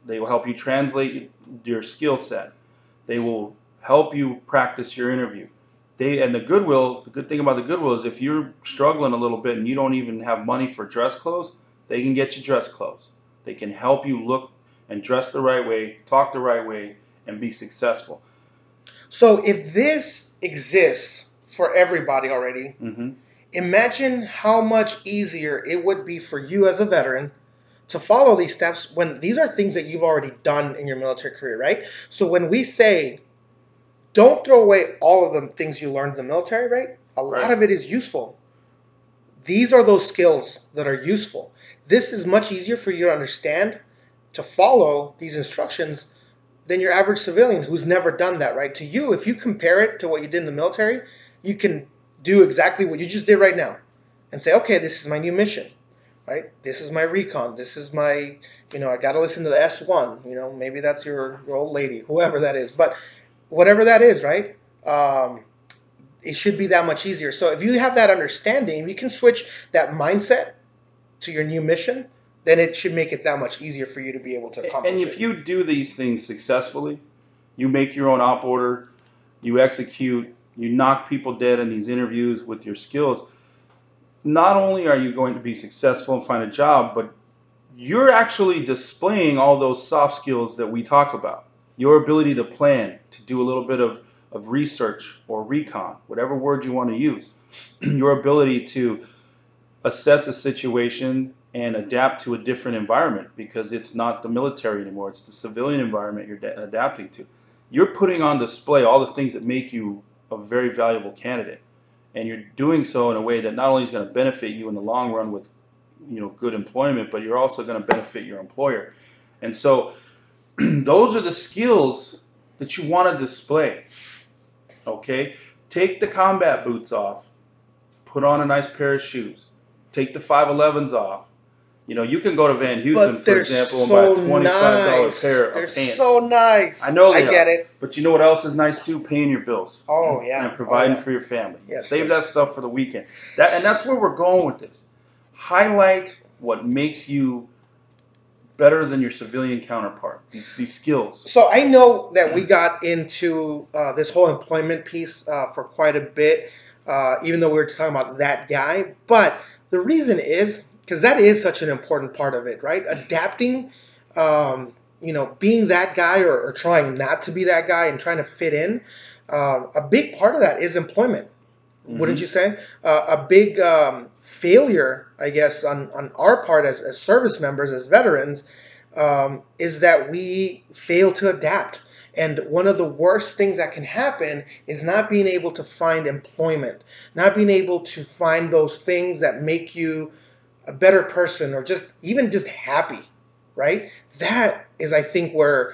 They will help you translate your skill set. They will help you practice your interview. They and the Goodwill, the good thing about the Goodwill is if you're struggling a little bit and you don't even have money for dress clothes, they can get you dress clothes. They can help you look and dress the right way, talk the right way, and be successful. So if this exists for everybody already, mm-hmm. imagine how much easier it would be for you as a veteran to follow these steps when these are things that you've already done in your military career, right? So when we say, don't throw away all of the things you learned in the military, right? A lot right. of it is useful. These are those skills that are useful. This is much easier for you to understand, to follow these instructions than your average civilian who's never done that, right? To you, if you compare it to what you did in the military, you can do exactly what you just did right now and say, okay, this is my new mission, right? This is my recon. This is my, you know, I got to listen to the S one. You know, maybe that's your, your old lady, whoever that is. But whatever that is, right? Um, it should be that much easier. So if you have that understanding, you can switch that mindset to your new mission, then it should make it that much easier for you to be able to accomplish it. And if you do these things successfully, you make your own op order, you execute, you knock people dead in these interviews with your skills, not only are you going to be successful and find a job, but you're actually displaying all those soft skills that we talk about. Your ability to plan, to do a little bit of, of research or recon, whatever word you want to use. Your ability to assess a situation and adapt to a different environment because it's not the military anymore. It's the civilian environment you're adapting to. You're putting on display all the things that make you a very valuable candidate. And you're doing so in a way that not only is going to benefit you in the long run with, you know, good employment, but you're also going to benefit your employer. And so those are the skills that you want to display, okay? Take the combat boots off. Put on a nice pair of shoes. Take the five elevens off. You know, you can go to Van Heusen, for example, so and buy a twenty-five dollar nice. pair of they're pants. They're so nice. I know they I get are. it. But you know what else is nice, too? Paying your bills. Oh, and, yeah. And providing oh, yeah. for your family. Yes, Save yes. that stuff for the weekend. That, and that's where we're going with this. Highlight what makes you better than your civilian counterpart, these, these skills. So I know that we got into uh, this whole employment piece uh, for quite a bit, uh, even though we were just talking about that guy. But the reason is, because that is such an important part of it, right? Adapting, um, you know, being that guy or, or trying not to be that guy and trying to fit in. Uh, a big part of that is employment. Mm-hmm. Wouldn't you say? Uh, a big um, failure, I guess, on, on our part as, as service members, as veterans, um, is that we fail to adapt. And one of the worst things that can happen is not being able to find employment, not being able to find those things that make you a better person or just even just happy, right? That is, I think, where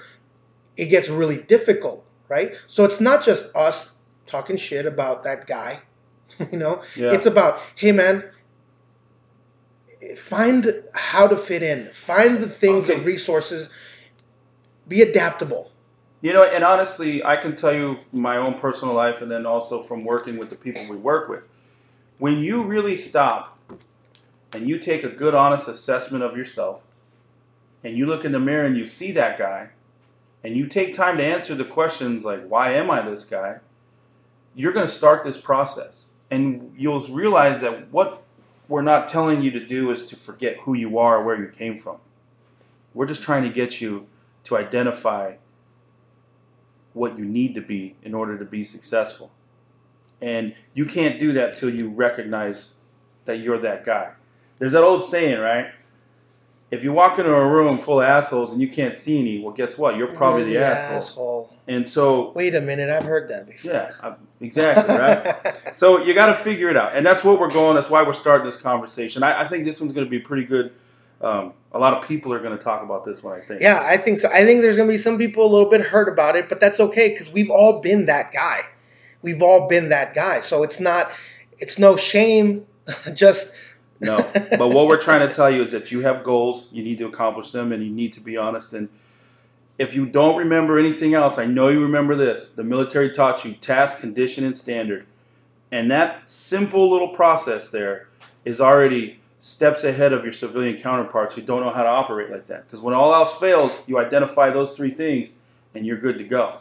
it gets really difficult, right? So it's not just us talking shit about that guy. You know, yeah. It's about, hey, man, find how to fit in. Find the things okay. and resources. Be adaptable. You know, and honestly, I can tell you my own personal life and then also from working with the people we work with. When you really stop and you take a good, honest assessment of yourself and you look in the mirror and you see that guy and you take time to answer the questions like, why am I this guy? You're going to start this process, and you'll realize that what we're not telling you to do is to forget who you are or where you came from. We're just trying to get you to identify what you need to be in order to be successful. And you can't do that till you recognize that you're that guy. There's that old saying, right? If you walk into a room full of assholes and you can't see any, well, guess what? You're probably the, the asshole. asshole. And so, wait a minute, I've heard that before. Yeah, I, exactly, right? So you got to figure it out, and that's what we're going. That's why we're starting this conversation. I, I think this one's going to be pretty good. Um, a lot of people are going to talk about this one, I think. Yeah, I think so. I think there's going to be some people a little bit hurt about it, but that's okay because we've all been that guy. We've all been that guy. So it's not, it's no shame, just. No, but what we're trying to tell you is that you have goals, you need to accomplish them, and you need to be honest. And if you don't remember anything else, I know you remember this. The military taught you task, condition, and standard. And that simple little process there is already steps ahead of your civilian counterparts who don't know how to operate like that. Because when all else fails, you identify those three things, and you're good to go.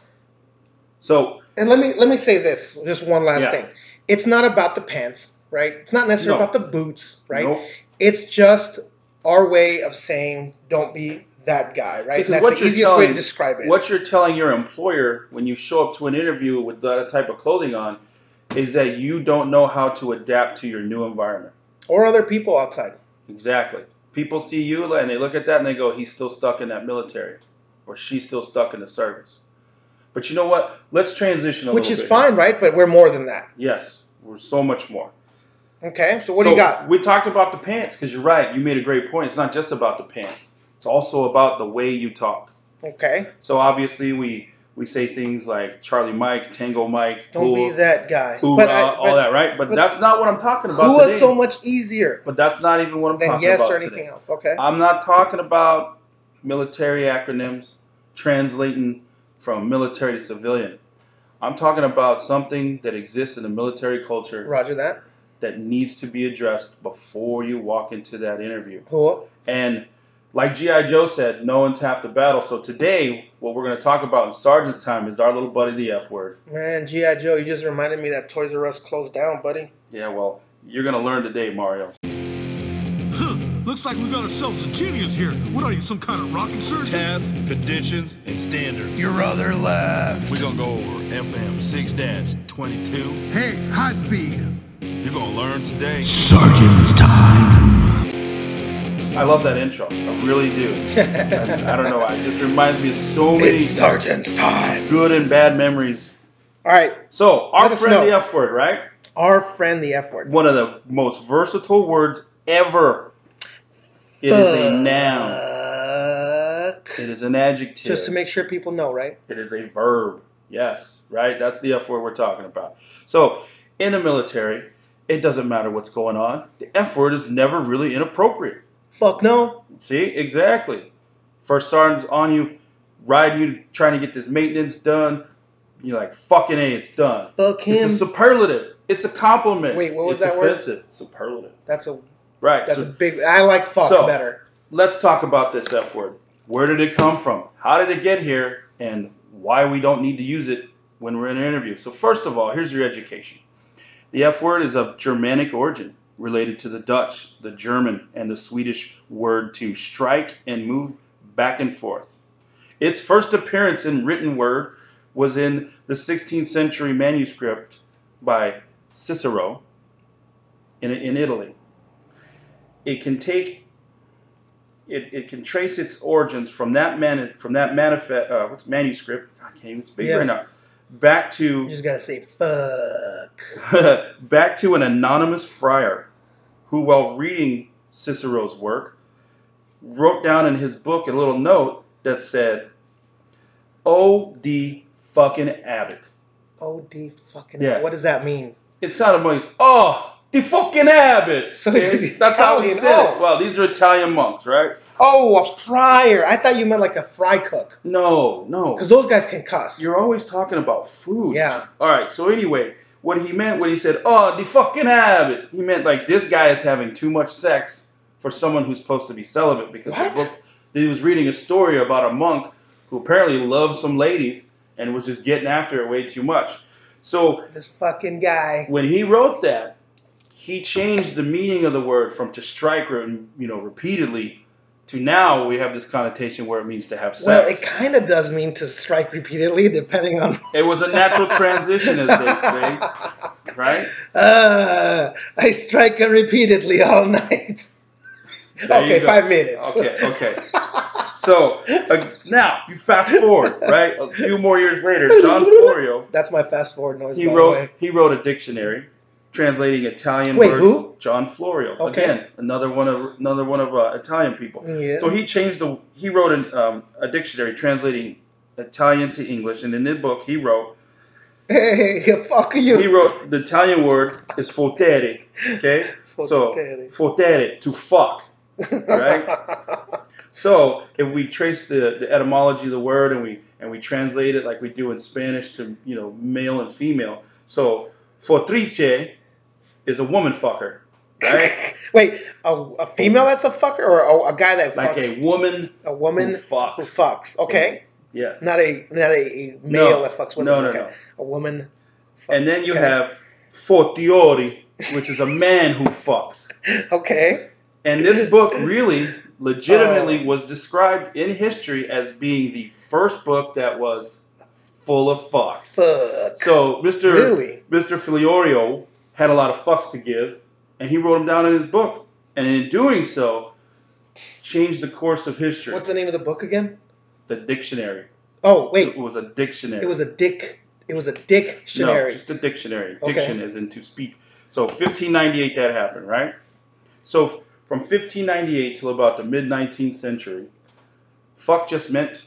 So, and let me let me say this, just one last yeah. thing. It's not about the pants. Right? It's not necessarily no. about the boots, right? Nope. It's just our way of saying don't be that guy, right? See, that's the easiest telling, way to describe it. What you're telling your employer when you show up to an interview with that type of clothing on is that you don't know how to adapt to your new environment. Or other people outside. Exactly. People see you and they look at that and they go, he's still stuck in that military or she's still stuck in the service. But you know what? Let's transition a Which little bit. Which is fine, here. right? But we're more than that. Yes. We're so much more. Okay, so what so do you got? We talked about the pants because you're right. You made a great point. It's not just about the pants. It's also about the way you talk. Okay. So obviously we we say things like Charlie Mike, Tango Mike. Don't cool, be that guy. Hoorah, but I, but, all that, right? But, but that's not what I'm talking about today. Who is so much easier? But that's not even what I'm talking yes about yes or anything today. else, okay? I'm not talking about military acronyms translating from military to civilian. I'm talking about something that exists in the military culture. Roger that. That needs to be addressed before you walk into that interview. Cool. And like G I Joe said, no one's half the battle. So today, what we're going to talk about in Sergeant's Time is our little buddy, the F word. Man, G I Joe, you just reminded me that Toys R Us closed down, buddy. Yeah, well, you're going to learn today, Mario. Huh, looks like we got ourselves a genius here. What are you, some kind of rocket surgeon? Tasks, conditions, and standards. Your other left. We're going to go over F M six dash twenty-two. Hey, high speed. You're going to learn today. Sergeant's Time. I love that intro. I really do. I, I don't know. It just reminds me of so many it's Sergeant's Time. Good and bad memories. All right. So, our friend know. the F word, right? Our friend the F word. One of the most versatile words ever. It Fuck. is a noun. It is an adjective. Just to make sure people know, right? It is a verb. Yes, right? That's the F word we're talking about. So, in the military, it doesn't matter what's going on. The F word is never really inappropriate. Fuck no. See? Exactly. First sergeant's on you, riding you, trying to get this maintenance done. You're like, fucking A, it's done. Fuck him. It's a superlative. It's a compliment. Wait, what was it's that offensive. word? Superlative. That's a right. That's so, a big. I like fuck so, better. Let's talk about this F word. Where did it come from? How did it get here? And why we don't need to use it when we're in an interview. So first of all, here's your education. The F word is of Germanic origin, related to the Dutch, the German, and the Swedish word to strike and move back and forth. Its first appearance in written word was in the sixteenth century manuscript by Cicero in, in Italy. It can take, it, it can trace its origins from that man from that manifest uh, what's manuscript. I can't even speak yeah. right now. Back to you just gotta say fuck. Back to an anonymous friar who, while reading Cicero's work, wrote down in his book a little note that said, "O D fucking Abbott." O D fucking Abbott. Yeah. What does that mean? It sounded like oh the fucking Abbott. So that's how he said. Oh. Well, these are Italian monks, right? Oh, a friar. I thought you meant like a fry cook. No, no. Because those guys can cuss. You're always talking about food. Yeah. All right, so anyway, what he meant when he said, oh, the fucking habit, he meant like this guy is having too much sex for someone who's supposed to be celibate. Because what? The book, he was reading a story about a monk who apparently loved some ladies and was just getting after it way too much. So this fucking guy. When he wrote that, he changed the meaning of the word from to strike, you know, repeatedly, to now we have this connotation where it means to have sex. Well, it kind of does mean to strike repeatedly, depending on... It was a natural transition, as they say, right? Uh, I strike her repeatedly all night. There okay, five minutes. Okay, okay. So, uh, now, you fast forward, right? A few more years later, John Florio... That's my fast forward noise, he wrote, by the way. He wrote a dictionary translating Italian Wait, words. Who? John Florio. Okay. Again, another one of another one of uh, Italian people. Yeah. So he changed the he wrote an, um, a dictionary translating Italian to English, and in this book he wrote Hey, fuck you. He wrote the Italian word is fottere, okay? Fottere. So fottere, to fuck, right? So if we trace the, the etymology of the word and we and we translate it like we do in Spanish to, you know, male and female. So fotrice is a woman fucker, right? Wait, a, a female that's a fucker, or a, a guy that fucks? Like a woman, a woman who fucks. Who fucks? Okay. Yes. Not a not a male no. that fucks women. No, no, okay. no. A woman. Fuck. And then you okay. have fortiori, which is a man who fucks. Okay. And this book really, legitimately, uh, was described in history as being the first book that was full of fucks. Fuck. So Mister Really? Mister Florio had a lot of fucks to give, and he wrote them down in his book. And in doing so, changed the course of history. What's the name of the book again? The Dictionary. Oh, wait. It was a dictionary. It was a dick. It was a dictionary. No, just a dictionary. Okay. Diction as in to speak. So fifteen ninety-eight that happened, right? So from fifteen ninety-eight till about the mid-nineteenth century, fuck just meant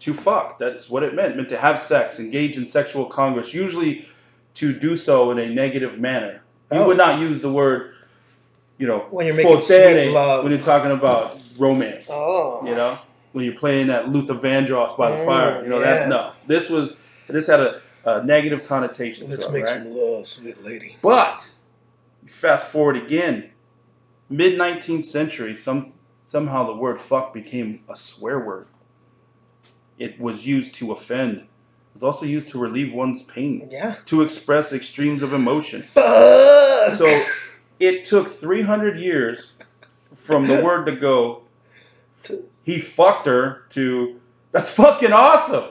to fuck. That's what it meant. It meant to have sex, engage in sexual congress, usually to do so in a negative manner. You oh. would not use the word, you know, when you're making sweet love. When you're talking about romance. Oh. You know? When you're playing that Luther Vandross by the oh, fire. You know, yeah. that no. This was this had a, a negative connotation. Let's to make it, right? some love, sweet lady. But fast forward again, mid nineteenth century, some somehow the word fuck became a swear word. It was used to offend. It was also used to relieve one's pain. Yeah. To express extremes of emotion. Fuck! So it took three hundred years from the word to go, he fucked her, to, that's fucking awesome.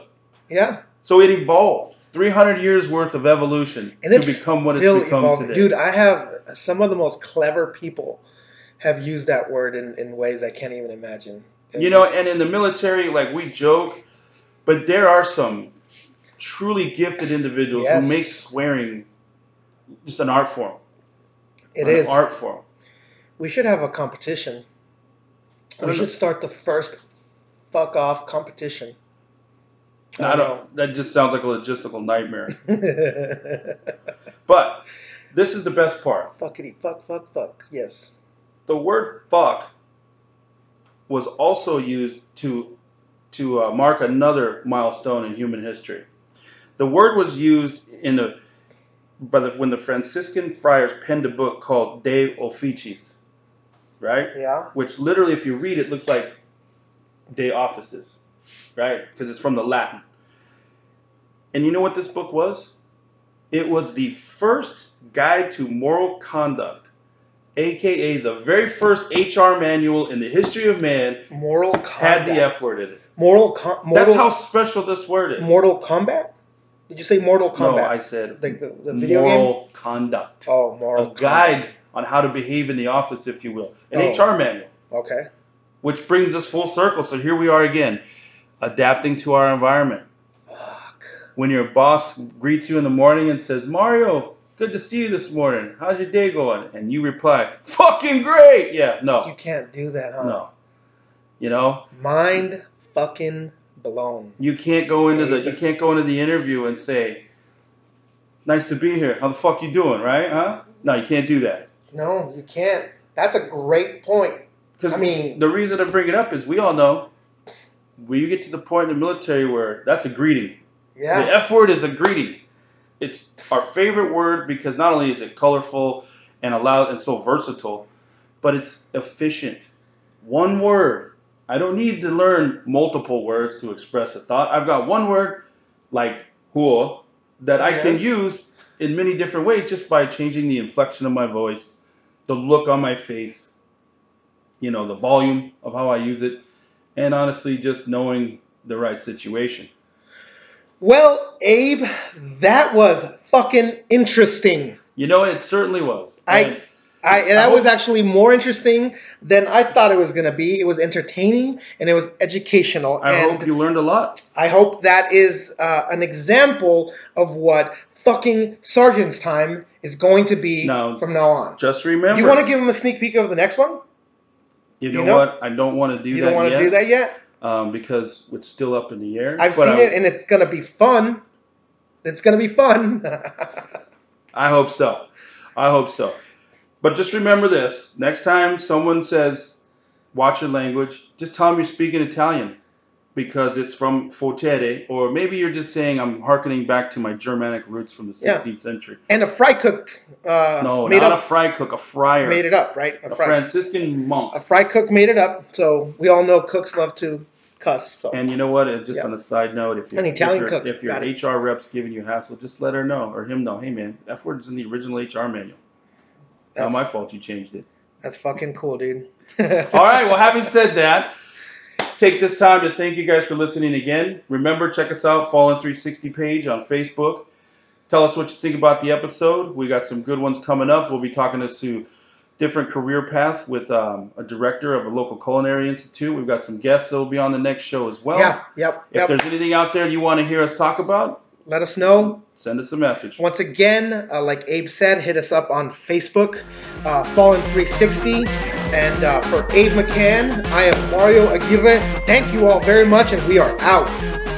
Yeah. So it evolved. three hundred years worth of evolution and to become what it's become evolving. Today. Dude, I have some of the most clever people have used that word in, in ways I can't even imagine. You know, and in the military, like, we joke, but there are some truly gifted individuals yes. who make swearing just an art form. It is. An art form. We should have a competition. We should know. start the first fuck-off competition. I, I don't know. That just sounds like a logistical nightmare. But this is the best part. Fuckity, fuck, fuck, fuck. Yes. The word fuck was also used to to uh, mark another milestone in human history. The word was used in the, by the when the Franciscan friars penned a book called De Officiis, right? Yeah. Which literally, if you read it, looks like De Officiis, right? Because it's from the Latin. And you know what this book was? It was the first guide to moral conduct, A K A the very first H R manual in the history of man. Moral combat. Had the F word in it. Moral com- That's how special this word is. Mortal combat? Did you say mortal combat? No, I said like the, the video moral game? Conduct. Oh, moral conduct. A guide conduct. on how to behave in the office, if you will. An oh. H R manual. Okay. Which brings us full circle. So here we are again, adapting to our environment. Fuck. When your boss greets you in the morning and says, Mario, good to see you this morning. How's your day going? And you reply, fucking great. Yeah, no. You can't do that, huh? No. You know? Mind fucking blown. You can't go into the you can't go into the interview and say, nice to be here. How the fuck you doing, right? Huh? No, you can't do that. No, you can't. That's a great point. I mean, the reason I bring it up is we all know when you get to the point in the military where that's a greeting. Yeah. The F word is a greeting. It's our favorite word because not only is it colorful and allowed and so versatile, but it's efficient. One word. I don't need to learn multiple words to express a thought. I've got one word, like "whoa," that yes. I can use in many different ways just by changing the inflection of my voice, the look on my face, you know, the volume of how I use it, and honestly just knowing the right situation. Well, Abe, that was fucking interesting. You know, it certainly was. I, I, and that was actually more interesting than I thought it was going to be. It was entertaining and it was educational. I and hope you learned a lot. I hope that is uh, an example of what fucking Sergeant's Time is going to be now, from now on. Just remember. You want to give him a sneak peek of the next one? You know, you know what? I don't want to do that yet. You don't want to do that yet? Um, because it's still up in the air. I've seen I, it, and it's going to be fun. It's going to be fun. I hope so. I hope so. But just remember this. Next time someone says, watch your language, just tell them you're speaking Italian because it's from Fortere. Or maybe you're just saying I'm hearkening back to my Germanic roots from the sixteenth yeah. century. And a fry cook uh, No, made not up, a fry cook. A friar. Made it up, right? A, a Franciscan monk. A fry cook made it up. So we all know cooks love to cuss. So. And you know what? Just yeah. on a side note, if, you, An Italian if, cook. if your H R rep's giving you hassle, just let her know or him know. Hey, man, F word's in the original H R manual. That's, not my fault you changed it. That's fucking cool, dude. All right. Well, having said that, take this time to thank you guys for listening again. Remember, check us out, Fallen three sixty page on Facebook. Tell us what you think about the episode. We got some good ones coming up. We'll be talking to some different career paths with um, a director of a local culinary institute. We've got some guests that will be on the next show as well. Yeah, yep. If yep. there's anything out there you want to hear us talk about, let us know. Send us a message. Once again, uh, like Abe said, hit us up on Facebook, uh, Fallen three sixty. And uh, for Abe McCann, I am Mario Aguirre. Thank you all very much, and we are out.